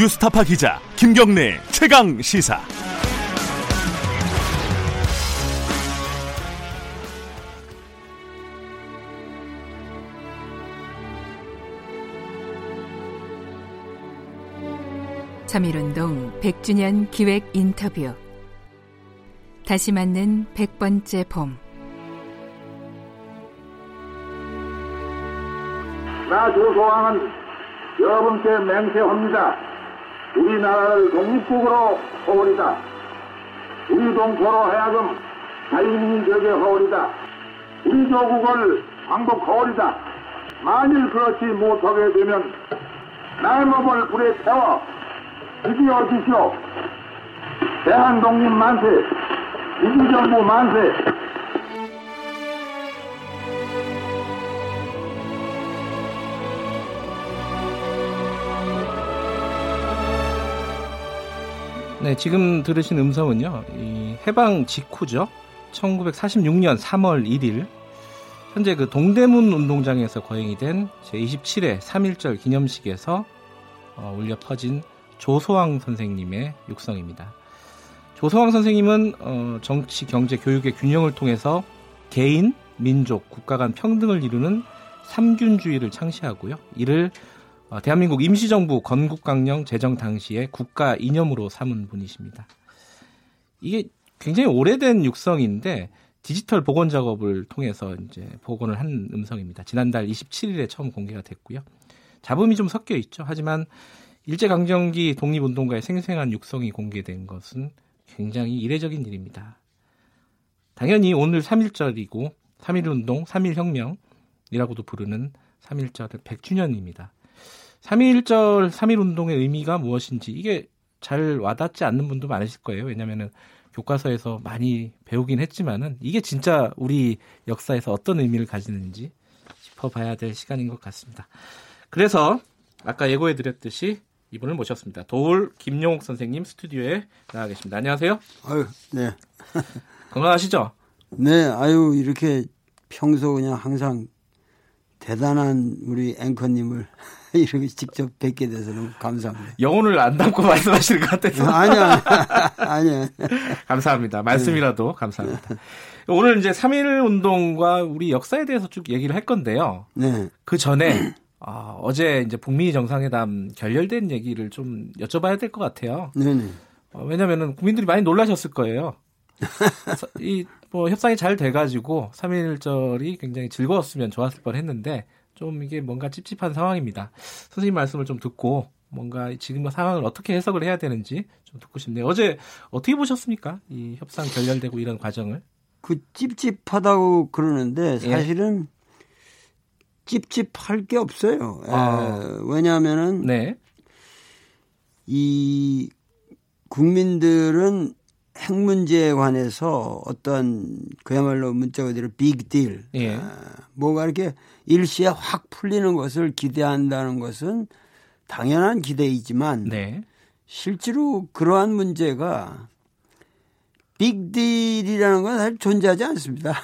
뉴스타파 기자 김경래 최강시사. 삼일운동 100주년 기획 인터뷰. 다시 맞는 100번째 봄. 나 조소앙은 여러분께 맹세합니다. 우리나라를 독립국으로 허우리다. 우리 동포로 하여금 자유민이 되게 허우리다. 우리 조국을 광복허우리다. 만일 그렇지 못하게 되면 나의 몸을 불에 태워 드디어 주시오. 대한독립 만세, 임시정부 만세. 네, 지금 들으신 음성은요, 이 해방 직후죠. 1946년 3월 1일 현재 그 동대문 운동장에서 거행이 된 제27회 3.1절 기념식에서 울려 퍼진 조소앙 선생님의 육성입니다. 조소앙 선생님은 정치, 경제, 교육의 균형을 통해서 개인, 민족, 국가 간 평등을 이루는 삼균주의를 창시하고요. 이를 대한민국 임시정부 건국강령 제정 당시의 국가 이념으로 삼은 분이십니다. 이게 굉장히 오래된 육성인데 디지털 복원 작업을 통해서 이제 복원을 한 음성입니다. 지난달 27일에 처음 공개가 됐고요. 잡음이 좀 섞여 있죠. 하지만 일제강점기 독립운동가의 생생한 육성이 공개된 것은 굉장히 이례적인 일입니다. 당연히 오늘 3.1절이고 3.1운동, 3.1혁명이라고도 부르는 3.1절의 100주년입니다. 3.1절, 3.1운동의 의미가 무엇인지 이게 잘 와닿지 않는 분도 많으실 거예요. 왜냐하면 교과서에서 많이 배우긴 했지만 이게 진짜 우리 역사에서 어떤 의미를 가지는지 짚어봐야 될 시간인 것 같습니다. 그래서 아까 예고해드렸듯이 이분을 모셨습니다. 도올 김용옥 선생님 스튜디오에 나와 계십니다. 안녕하세요. 아유, 네. 건강하시죠? 네, 아유, 이렇게 평소 그냥 항상 대단한 우리 앵커님을 이렇게 직접 뵙게 돼서 너무 감사합니다. 영혼을 안 담고 말씀하시는 것 같아서. 아니야. 감사합니다. 말씀이라도 네. 감사합니다. 오늘 이제 3.1 운동과 우리 역사에 대해서 쭉 얘기를 할 건데요. 네. 그 전에 어제 이제 북미 정상회담 결렬된 얘기를 좀 여쭤봐야 될 것 같아요. 네네. 왜냐면은 국민들이 많이 놀라셨을 거예요. 이 뭐 협상이 잘 돼가지고 3.1절이 굉장히 즐거웠으면 좋았을 뻔 했는데 좀 이게 뭔가 찝찝한 상황입니다. 선생님 말씀을 좀 듣고 뭔가 지금 상황을 어떻게 해석을 해야 되는지 좀 듣고 싶네요. 어제 어떻게 보셨습니까? 이 협상 결렬되고 이런 과정을. 그 찝찝하다고 그러는데 사실은 예. 찝찝할 게 없어요. 왜냐하면은 네. 이 국민들은 핵 문제에 관해서 어떤 그야말로 문자 그대로 빅 딜, 예. 뭐가 이렇게 일시에 확 풀리는 것을 기대한다는 것은 당연한 기대이지만 네. 실제로 그러한 문제가 빅 딜이라는 건 사실 존재하지 않습니다.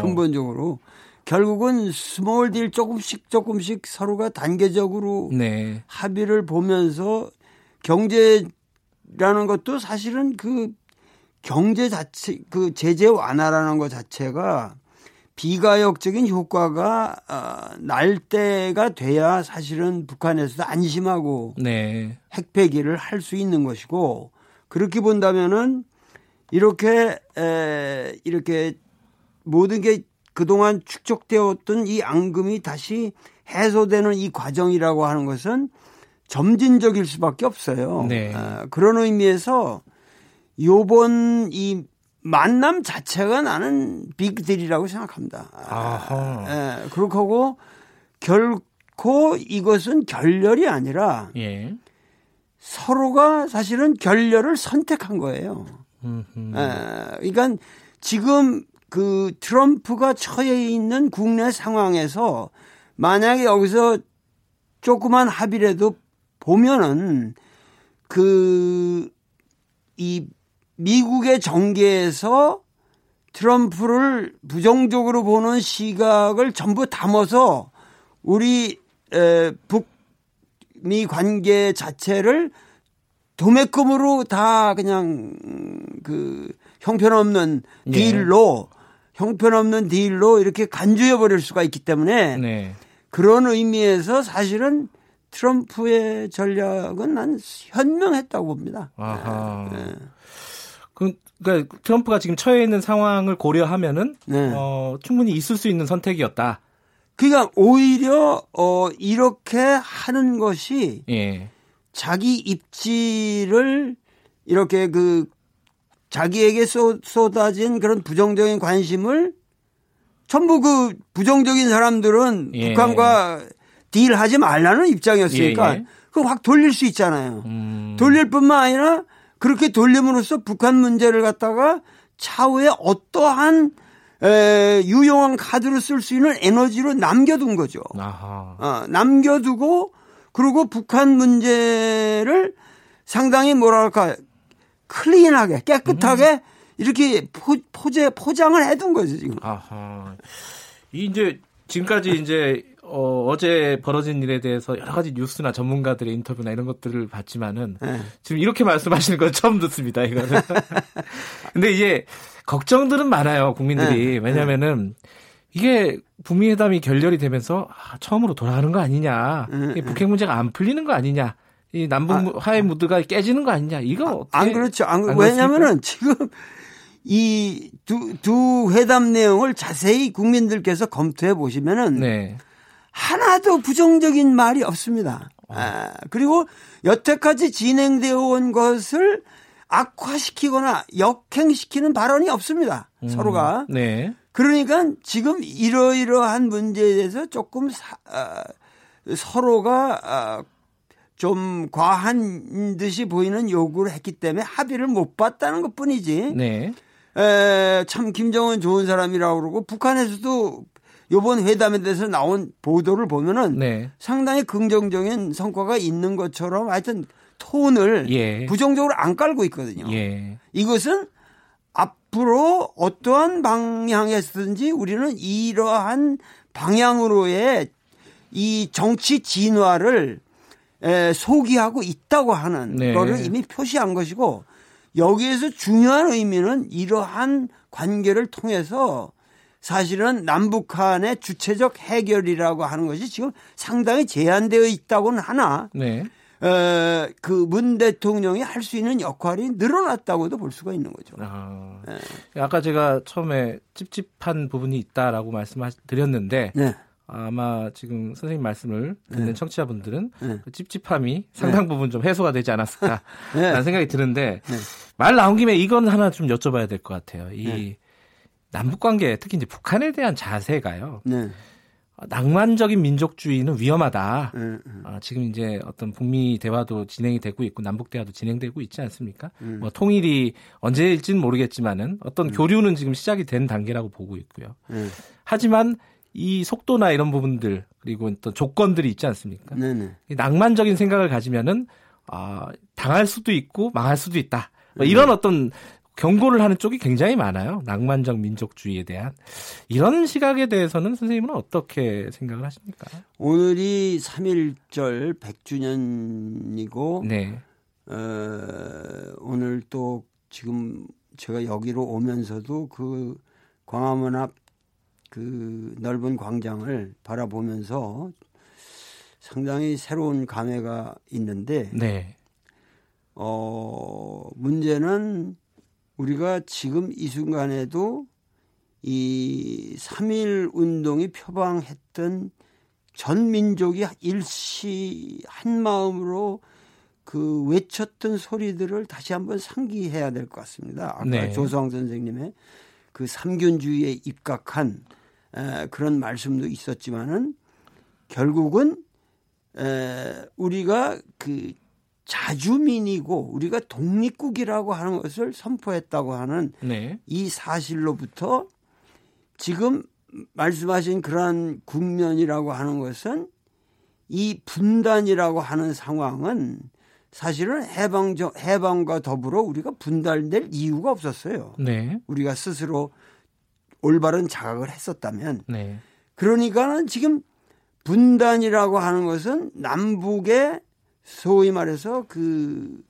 근본적으로. 결국은 스몰 딜 조금씩 서로가 단계적으로 네. 합의를 보면서 경제라는 것도 사실은 그 경제 자체 그 제재 완화라는 것 자체가 비가역적인 효과가 날 때가 돼야 사실은 북한에서도 안심하고 네. 핵폐기를 할 수 있는 것이고 그렇게 본다면은 이렇게 모든 게 그동안 축적되었던 이 앙금이 다시 해소되는 이 과정이라고 하는 것은 점진적일 수밖에 없어요. 네. 그런 의미에서 요번 이 만남 자체가 나는 빅딜이라고 생각합니다. 그렇게 하고 결코 이것은 결렬이 아니라 예. 서로가 사실은 결렬을 선택한 거예요. 그러니까 지금 그 트럼프가 처해 있는 국내 상황에서 만약에 여기서 조그만 합의라도 보면은 그 이 미국의 정계에서 트럼프를 부정적으로 보는 시각을 전부 담아서 우리 북미 관계 자체를 도매금으로 다 그냥 그 형편없는 딜로 형편없는 딜로 이렇게 간주해 버릴 수가 있기 때문에 네. 그런 의미에서 사실은 트럼프의 전략은 난 현명했다고 봅니다. 아하. 네. 그러니까 트럼프가 지금 처해 있는 상황을 고려하면은 네. 충분히 있을 수 있는 선택이었다. 그러니까 오히려 이렇게 하는 것이 예. 자기 입지를 이렇게 그 자기에게 쏟아진 그런 부정적인 관심을 전부 그 부정적인 사람들은 예. 북한과 딜하지 말라는 입장이었으니까 예. 그걸 확 돌릴 수 있잖아요. 돌릴 뿐만 아니라 그렇게 돌림으로써 북한 문제를 갖다가 차후에 어떠한 유용한 카드로 쓸 수 있는 에너지로 남겨둔 거죠. 아하. 남겨두고 그리고 북한 문제를 상당히 뭐랄까 클린하게 깨끗하게 이렇게 포장을 해둔 거죠 지금. 아하. 이제 지금까지 이제 어제 벌어진 일에 대해서 여러 가지 뉴스나 전문가들의 인터뷰나 이런 것들을 봤지만은 네. 지금 이렇게 말씀하시는 건 처음 듣습니다. 이거는. 근데 이제 걱정들은 많아요 국민들이. 네. 왜냐하면은 이게 북미 회담이 결렬이 되면서 처음으로 돌아가는 거 아니냐, 북핵 문제가 안 풀리는 거 아니냐, 이 남북 화해 무드가 깨지는 거 아니냐. 이거 어떻게 안 그렇죠. 왜냐하면은 지금. 이 두 회담 내용을 자세히 국민들께서 검토해 보시면은 네. 하나도 부정적인 말이 없습니다. 그리고 여태까지 진행되어 온 것을 악화시키거나 역행시키는 발언이 없습니다. 서로가. 네. 그러니까 지금 이러이러한 문제에 대해서 조금 서로가 좀 과한 듯이 보이는 요구를 했기 때문에 합의를 못 봤다는 것뿐이지. 네. 참 김정은 좋은 사람이라고 그러고 북한에서도 이번 회담에 대해서 나온 보도를 보면은 네. 상당히 긍정적인 성과가 있는 것처럼 하여튼 톤을 예. 부정적으로 안 깔고 있거든요. 예. 이것은 앞으로 어떠한 방향에서든지 우리는 이러한 방향으로의 이 정치 진화를 소기하고 있다고 하는 네. 거를 이미 표시한 것이고 여기에서 중요한 의미는 이러한 관계를 통해서 사실은 남북한의 주체적 해결이라고 하는 것이 지금 상당히 제한되어 있다고는 하나 네. 그 문 대통령이 할 수 있는 역할이 늘어났다고도 볼 수가 있는 거죠. 아, 네. 아까 제가 처음에 찝찝한 부분이 있다라고 말씀드렸는데 네. 아마 지금 선생님 말씀을 듣는 네. 청취자분들은 네. 그 찝찝함이 상당 부분 좀 해소가 되지 않았을까 네. 라는 생각이 드는데 네. 말 나온 김에 이건 하나 좀 여쭤봐야 될 것 같아요. 이 네. 남북관계 특히 이제 북한에 대한 자세가요. 네. 낭만적인 민족주의는 위험하다. 지금 이제 어떤 북미 대화도 진행이 되고 있고 남북 대화도 진행되고 있지 않습니까? 뭐 통일이 언제일지는 모르겠지만은 어떤 교류는 지금 시작이 된 단계라고 보고 있고요. 하지만 이 속도나 이런 부분들 그리고 또 조건들이 있지 않습니까? 네네. 낭만적인 생각을 가지면은 당할 수도 있고 망할 수도 있다. 뭐 이런 어떤 경고를 하는 쪽이 굉장히 많아요. 낭만적 민족주의에 대한 이런 시각에 대해서는 선생님은 어떻게 생각을 하십니까? 오늘이 3.1절 100주년이고 네. 오늘 또 지금 제가 여기로 오면서도 그 광화문 앞 그 넓은 광장을 바라보면서 상당히 새로운 감회가 있는데 네. 문제는 우리가 지금 이 순간에도 이 3.1 운동이 표방했던 전 민족이 일시 한 마음으로 그 외쳤던 소리들을 다시 한번 상기해야 될 것 같습니다. 아까 네. 조소앙 선생님의 그 삼균주의에 입각한 그런 말씀도 있었지만은 결국은 우리가 그 자주민이고 우리가 독립국이라고 하는 것을 선포했다고 하는 네. 이 사실로부터 지금 말씀하신 그러한 국면이라고 하는 것은 이 분단이라고 하는 상황은 사실은 해방과 더불어 우리가 분단될 이유가 없었어요. 네. 우리가 스스로 올바른 자각을 했었다면. 네. 그러니까는 지금 분단이라고 하는 것은 남북의 소위 말해서 그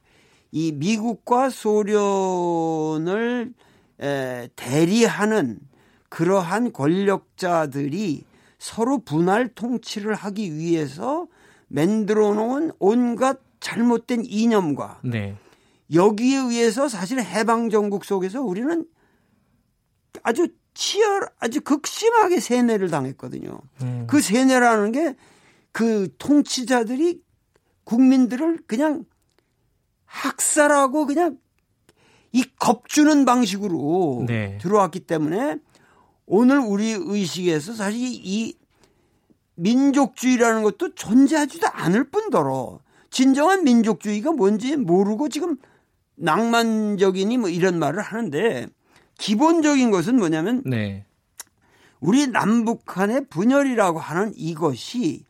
이 미국과 소련을 대리하는 그러한 권력자들이 서로 분할 통치를 하기 위해서 만들어 놓은 온갖 잘못된 이념과 네. 여기에 의해서 사실 해방정국 속에서 우리는 아주 아주 극심하게 세뇌를 당했거든요. 그 세뇌라는 게 그 통치자들이 국민들을 그냥 학살하고 그냥 이 겁주는 방식으로 네. 들어왔기 때문에 오늘 우리 의식에서 사실 이 민족주의라는 것도 존재하지도 않을 뿐더러 진정한 민족주의가 뭔지 모르고 지금 낭만적이니 뭐 이런 말을 하는데 기본적인 것은 뭐냐면 네. 우리 남북한의 분열이라고 하는 이것이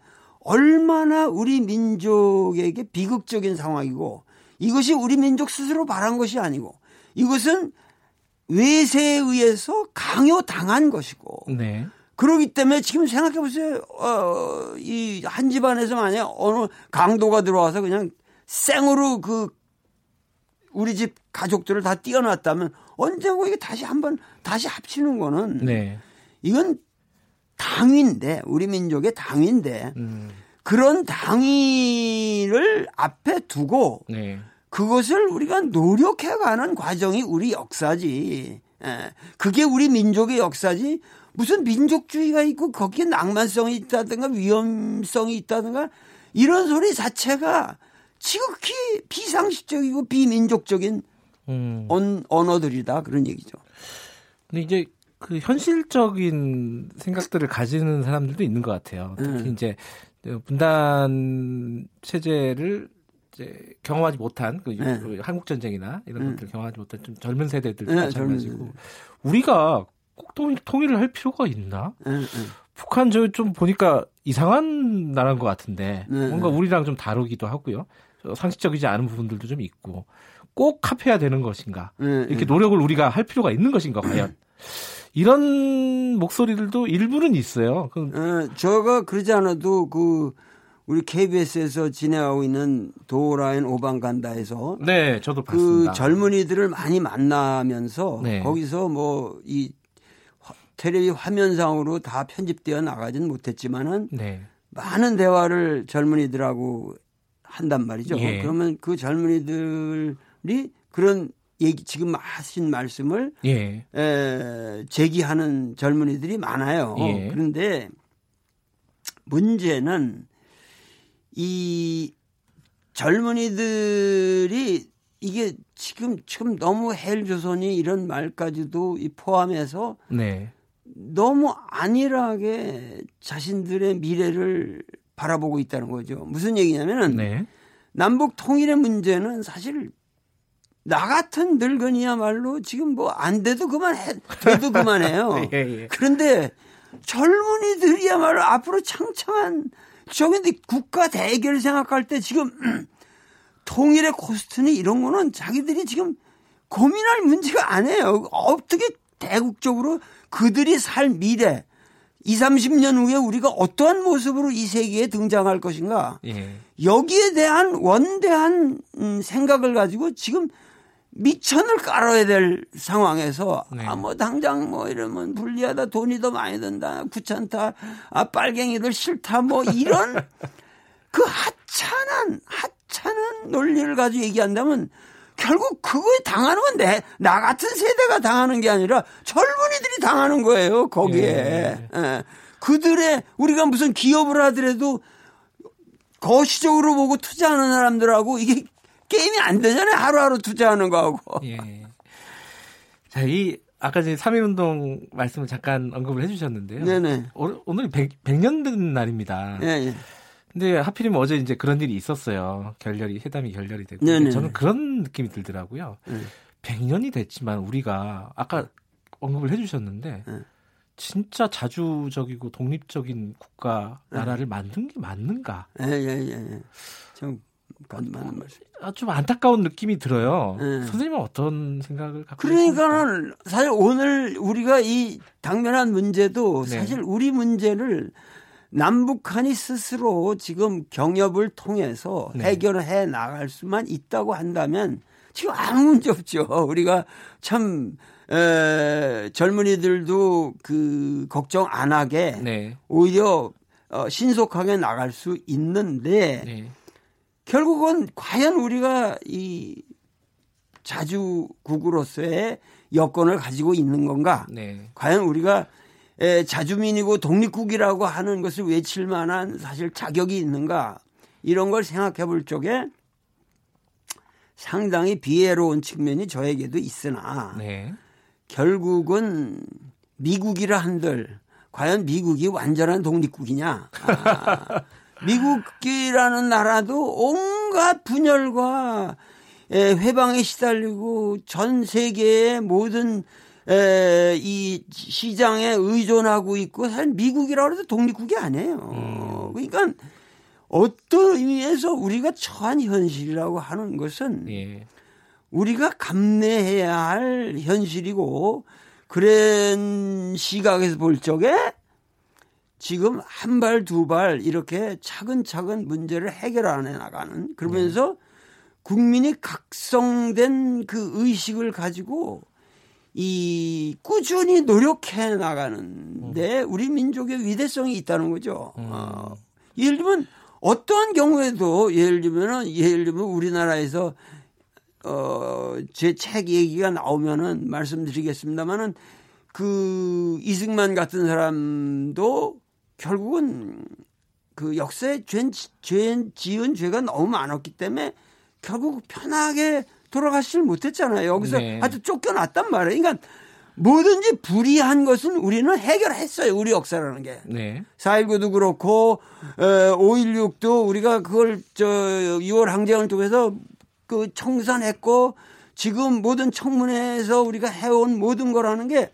얼마나 우리 민족에게 비극적인 상황이고 이것이 우리 민족 스스로 바란 것이 아니고 이것은 외세에 의해서 강요당한 것이고 네. 그렇기 때문에 지금 생각해 보세요. 이 한 집안에서 만약 어느 강도가 들어와서 그냥 생으로 그 우리 집 가족들을 다 띄어놨다면 언젠가 이게 다시 한번 다시 합치는 거는 네. 이건 당위인데 우리 민족의 당위인데 그런 당위를 앞에 두고 네. 그것을 우리가 노력해가는 과정이 우리 역사지. 예. 그게 우리 민족의 역사지. 무슨 민족주의가 있고 거기에 낭만성이 있다든가 위험성이 있다든가 이런 소리 자체가 지극히 비상식적이고 비민족적인 언어들이다 그런 얘기죠. 근데 이제 그 현실적인 생각들을 가지는 사람들도 있는 것 같아요. 특히 이제 분단 체제를 이제 경험하지 못한 그 한국 전쟁이나 이런 것들 경험하지 못한 좀 젊은 세대들도 마찬가지고 우리가 꼭 통일을 할 필요가 있나? 북한 저 좀 보니까 이상한 나라인 것 같은데 뭔가 우리랑 좀 다르기도 하고요. 상식적이지 않은 부분들도 좀 있고 꼭 합해야 되는 것인가? 이렇게 노력을 우리가 할 필요가 있는 것인가 과연? 이런 목소리들도 일부는 있어요. 저가 그러지 않아도 그 우리 KBS에서 진행하고 있는 도올 오방 간다에서 네, 저도 봤습니다. 그 젊은이들을 많이 만나면서 네. 거기서 뭐 이 텔레비 화면상으로 다 편집되어 나가진 못했지만은 네. 많은 대화를 젊은이들하고 한단 말이죠. 예. 그러면 그 젊은이들이 그런 얘기 지금 하신 말씀을 예. 제기하는 젊은이들이 많아요. 예. 그런데 문제는 이 젊은이들이 이게 지금 너무 헬조선이 이런 말까지도 포함해서 네. 너무 안일하게 자신들의 미래를 바라보고 있다는 거죠. 무슨 얘기냐면은 네. 남북 통일의 문제는 사실 나 같은 늙은이야말로 지금 뭐 안 돼도 돼도 그만해요. 예, 예. 그런데 젊은이들이야말로 앞으로 창창한 저기 국가 대결 생각할 때 지금 통일의 코스트니 이런 거는 자기들이 지금 고민할 문제가 아니에요. 어떻게 대국적으로 그들이 살 미래 20, 30년 후에 우리가 어떠한 모습으로 이 세계에 등장할 것인가 예. 여기에 대한 원대한 생각을 가지고 지금 미천을 깔아야 될 상황에서 네. 뭐 당장 뭐 이러면 불리하다 돈이 더 많이 든다 귀찮다 빨갱이들 싫다 뭐 이런 그 하찮은 논리를 가지고 얘기한다면 결국 그거에 당하는 건 나 같은 세대가 당하는 게 아니라 젊은이들이 당하는 거예요 거기에 예. 예. 그들의 우리가 무슨 기업을 하더라도 거시적으로 보고 투자하는 사람들하고 이게 게임이 안 되잖아요. 하루하루 투자하는 거하고. 예. 자, 아까 이제 3.1운동 말씀을 잠깐 언급을 해주셨는데요. 네네. 오늘이 100년 된 날입니다. 네. 근데 하필이면 어제 이제 그런 일이 있었어요. 회담이 결렬이 되고. 네네. 저는 그런 느낌이 들더라고요. 100년이 됐지만 우리가 아까 언급을 해주셨는데 진짜 자주적이고 독립적인 국가, 나라를 만든 게 맞는가. 예. 좀 안타까운 느낌이 들어요. 선생님은 어떤 생각을 갖고 계십니까? 그러니까 사실 오늘 우리가 이 당면한 문제도 네. 사실 우리 문제를 남북한이 스스로 지금 경협을 통해서 네. 해결해 나갈 수만 있다고 한다면 지금 아무 문제 없죠. 우리가 참 젊은이들도 그 걱정 안 하게 네. 오히려 신속하게 나갈 수 있는데 네. 결국은 과연 우리가 이 자주국으로서의 여건을 가지고 있는 건가? 네. 과연 우리가 자주민이고 독립국이라고 하는 것을 외칠 만한 사실 자격이 있는가? 이런 걸 생각해 볼 적에 상당히 비애로운 측면이 저에게도 있으나 네. 결국은 미국이라 한들 과연 미국이 완전한 독립국이냐? 미국이라는 나라도 온갖 분열과 회방에 시달리고 전 세계의 모든 이 시장에 의존하고 있고 사실 미국이라고 해도 독립국이 아니에요. 그러니까 어떤 의미에서 우리가 처한 현실이라고 하는 것은 예. 우리가 감내해야 할 현실이고 그런 시각에서 볼 적에 지금 한 발 두 발 이렇게 차근차근 문제를 해결해 나가는 그러면서 국민이 각성된 그 의식을 가지고 이 꾸준히 노력해 나가는데 우리 민족의 위대성이 있다는 거죠. 예를 들면 어떠한 경우에도 예를 들면 우리나라에서 제 책 얘기가 나오면은 말씀드리겠습니다만은 그 이승만 같은 사람도 결국은 그 역사에 지은 죄가 너무 많았기 때문에 결국 편하게 돌아가시질 못했잖아요. 여기서 네. 아주 쫓겨났단 말이에요. 그러니까 뭐든지 불이한 것은 우리는 해결했어요. 우리 역사라는 게. 네. 4.19도 그렇고 5.16도 우리가 그걸 6월 항쟁을 통해서 그 청산했고 지금 모든 청문회에서 우리가 해온 모든 거라는 게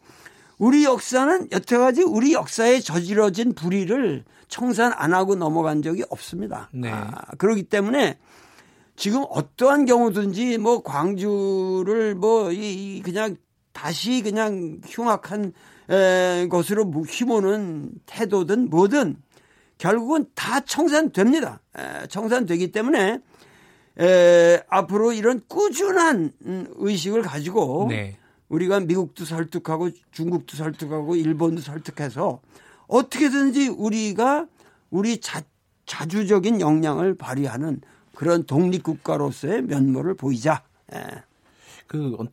우리 역사는 여태까지 우리 역사에 저지러진 불의를 청산 안 하고 넘어간 적이 없습니다. 네. 그렇기 때문에 지금 어떠한 경우든지 뭐 광주를 뭐 그냥 다시 그냥 흉악한 것으로 휘모는 태도든 뭐든 결국은 다 청산됩니다. 청산되기 때문에 앞으로 이런 꾸준한 의식을 가지고 네. 우리가 미국도 설득하고 중국도 설득하고 일본도 설득해서 어떻게든지 우리가 우리 자주적인 역량을 발휘하는 그런 독립국가로서의 면모를 보이자. 예. 그런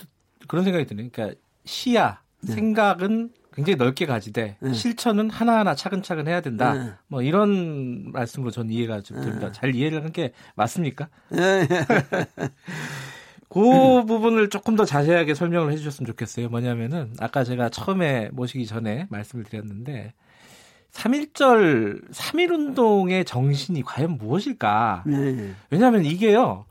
생각이 드네요. 그러니까 시야, 네. 생각은 굉장히 넓게 가지되 네. 실천은 하나하나 차근차근 해야 된다. 네. 뭐 이런 말씀으로 저는 이해가 좀 됩니다. 네. 잘 이해를 한 게 맞습니까? 네. 그 부분을 조금 더 자세하게 설명을 해주셨으면 좋겠어요. 뭐냐면은 아까 제가 처음에 모시기 전에 말씀을 드렸는데 3.1절 3.1운동의 정신이 과연 무엇일까? 네. 왜냐하면 이게요.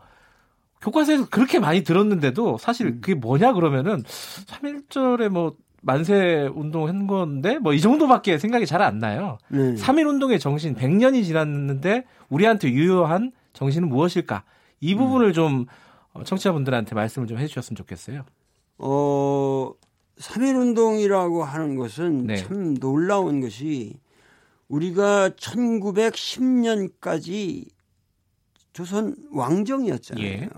교과서에서 그렇게 많이 들었는데도 사실 그게 뭐냐 그러면은 3.1절에 뭐 만세 운동한 건데 뭐 이 정도밖에 생각이 잘 안 나요. 3.1운동의 정신 100년이 지났는데 우리한테 유효한 정신은 무엇일까? 이 부분을 좀 청취자분들한테 말씀을 좀 해주셨으면 좋겠어요. 3.1운동이라고 하는 것은 네. 참 놀라운 것이 우리가 1910년까지 조선 왕정이었잖아요. 예.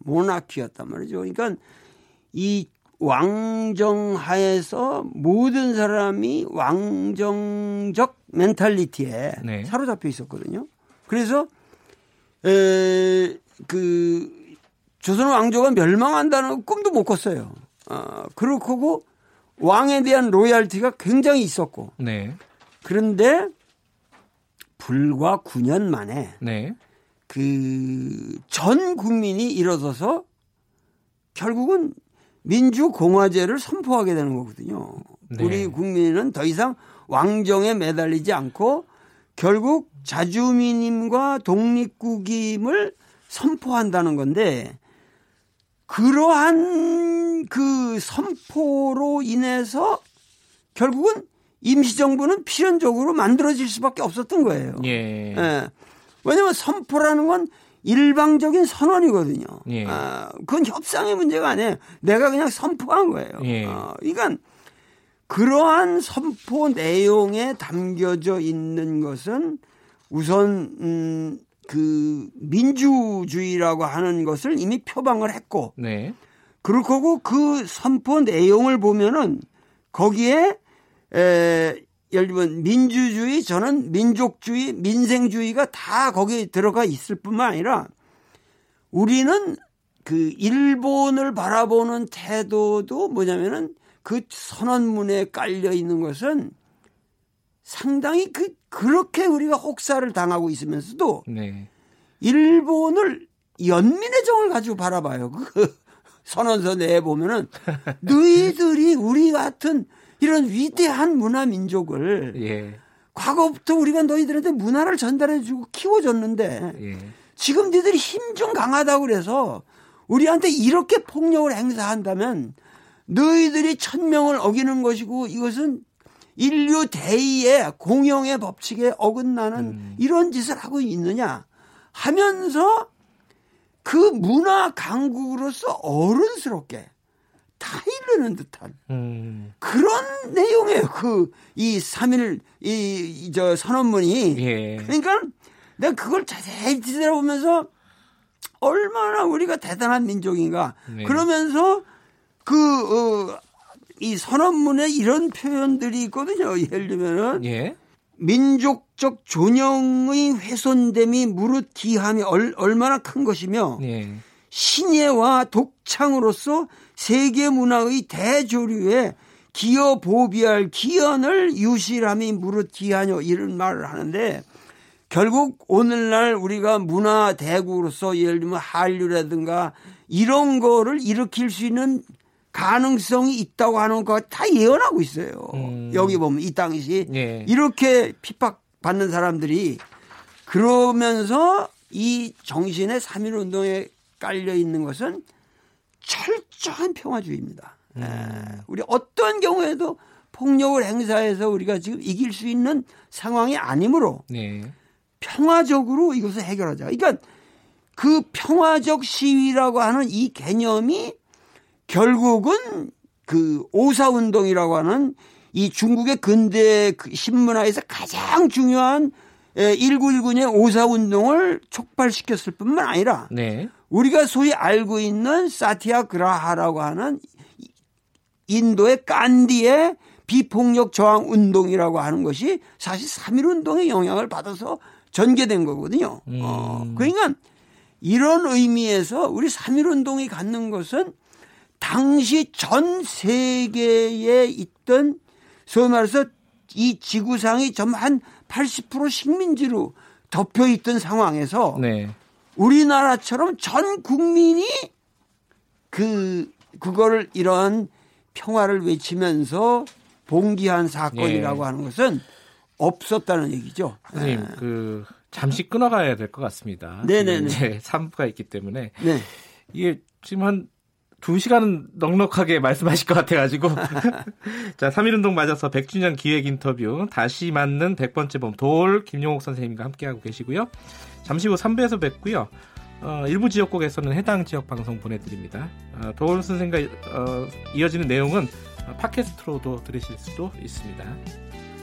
모나키였단 말이죠. 그러니까 이 왕정 하에서 모든 사람이 왕정적 멘탈리티에 네. 사로잡혀 있었거든요. 그래서 그 조선 왕조가 멸망한다는 꿈도 못 꿨어요. 그렇고 왕에 대한 로얄티가 굉장히 있었고 네. 그런데 불과 9년 만에 네. 그 전 국민이 일어서서 결국은 민주공화제를 선포하게 되는 거거든요. 네. 우리 국민은 더 이상 왕정에 매달리지 않고 결국 자주민임과 독립국임을 선포한다는 건데 그러한 그 선포로 인해서 결국은 임시정부는 필연적으로 만들어질 수밖에 없었던 거예요. 예. 예. 왜냐하면 선포라는 건 일방적인 선언이거든요. 예. 그건 협상의 문제가 아니에요. 내가 그냥 선포한 거예요. 예. 그러니까 그러한 선포 내용에 담겨져 있는 것은 우선 그 민주주의라고 하는 것을 이미 표방을 했고, 네. 그럴 거고 그 선포 내용을 보면은 거기에 예를 들면 민주주의, 저는 민족주의, 민생주의가 다 거기에 들어가 있을 뿐만 아니라 우리는 그 일본을 바라보는 태도도 뭐냐면은 그 선언문에 깔려 있는 것은 상당히 그렇게 우리가 혹사를 당하고 있으면서도 네. 일본을 연민의 정을 가지고 바라봐요. 그 선언서 내에 보면은 너희들이 우리 같은 이런 위대한 문화민족을 예. 과거부터 우리가 너희들한테 문화를 전달해주고 키워줬는데 예. 지금 너희들이 힘 좀 강하다고 그래서 우리한테 이렇게 폭력을 행사한다면 너희들이 천명을 어기는 것이고 이것은 인류 대의의 공용의 법칙에 어긋나는 이런 짓을 하고 있느냐 하면서 그 문화 강국으로서 어른스럽게 타이르는 듯한 그런 내용의 그 이 3.1 이 선언문이 예. 그러니까 내가 그걸 자세히 들여다보면서 얼마나 우리가 대단한 민족인가 네. 그러면서 그 이 선언문에 이런 표현들이 있거든요. 예를 들면은 예. 민족적 존영의 훼손됨이 무릇 기함이 얼마나 큰 것이며 예. 신예와 독창으로서 세계 문화의 대조류에 기여 보비할 기연을 유실함이 무릇 기하뇨 이런 말을 하는데 결국 오늘날 우리가 문화 대국으로서 예를 들면 한류라든가 이런 거를 일으킬 수 있는 가능성이 있다고 하는 거 다 예언하고 있어요. 여기 보면 이 당시 예. 이렇게 핍박받는 사람들이 그러면서 이 정신의 3.1운동에 깔려 있는 것은 철저한 평화주의입니다. 예. 우리 어떠한 경우에도 폭력을 행사해서 우리가 지금 이길 수 있는 상황이 아니므로 예. 평화적으로 이것을 해결하자. 그러니까 그 평화적 시위라고 하는 이 개념이 결국은 그 오사운동이라고 하는 이 중국의 근대 신문화에서 가장 중요한 1919년 오사운동을 촉발시켰을 뿐만 아니라 네. 우리가 소위 알고 있는 사티아그라하라고 하는 인도의 깐디의 비폭력 저항운동이라고 하는 것이 사실 3.1운동의 영향을 받아서 전개된 거거든요. 그러니까 이런 의미에서 우리 3.1운동이 갖는 것은 당시 전 세계에 있던 소위 말해서 이 지구상이 한 80% 식민지로 덮여 있던 상황에서 네. 우리나라처럼 전 국민이 그거를 이런 평화를 외치면서 봉기한 사건이라고 네. 하는 것은 없었다는 얘기죠. 선생님, 네. 잠시 끊어가야 될 것 같습니다. 네네네. 이제 3부가 있기 때문에 네. 이게 지금 한 2시간은 넉넉하게 말씀하실 것 같아가지고. 자, 3.1운동 맞아서 100주년 기획 인터뷰, 다시 맞는 100번째 봄, 도올 김용옥 선생님과 함께하고 계시고요. 잠시 후 3부에서 뵙고요. 일부 지역국에서는 해당 지역 방송 보내드립니다. 도올 선생님과 이어지는 내용은 팟캐스트로도 들으실 수도 있습니다.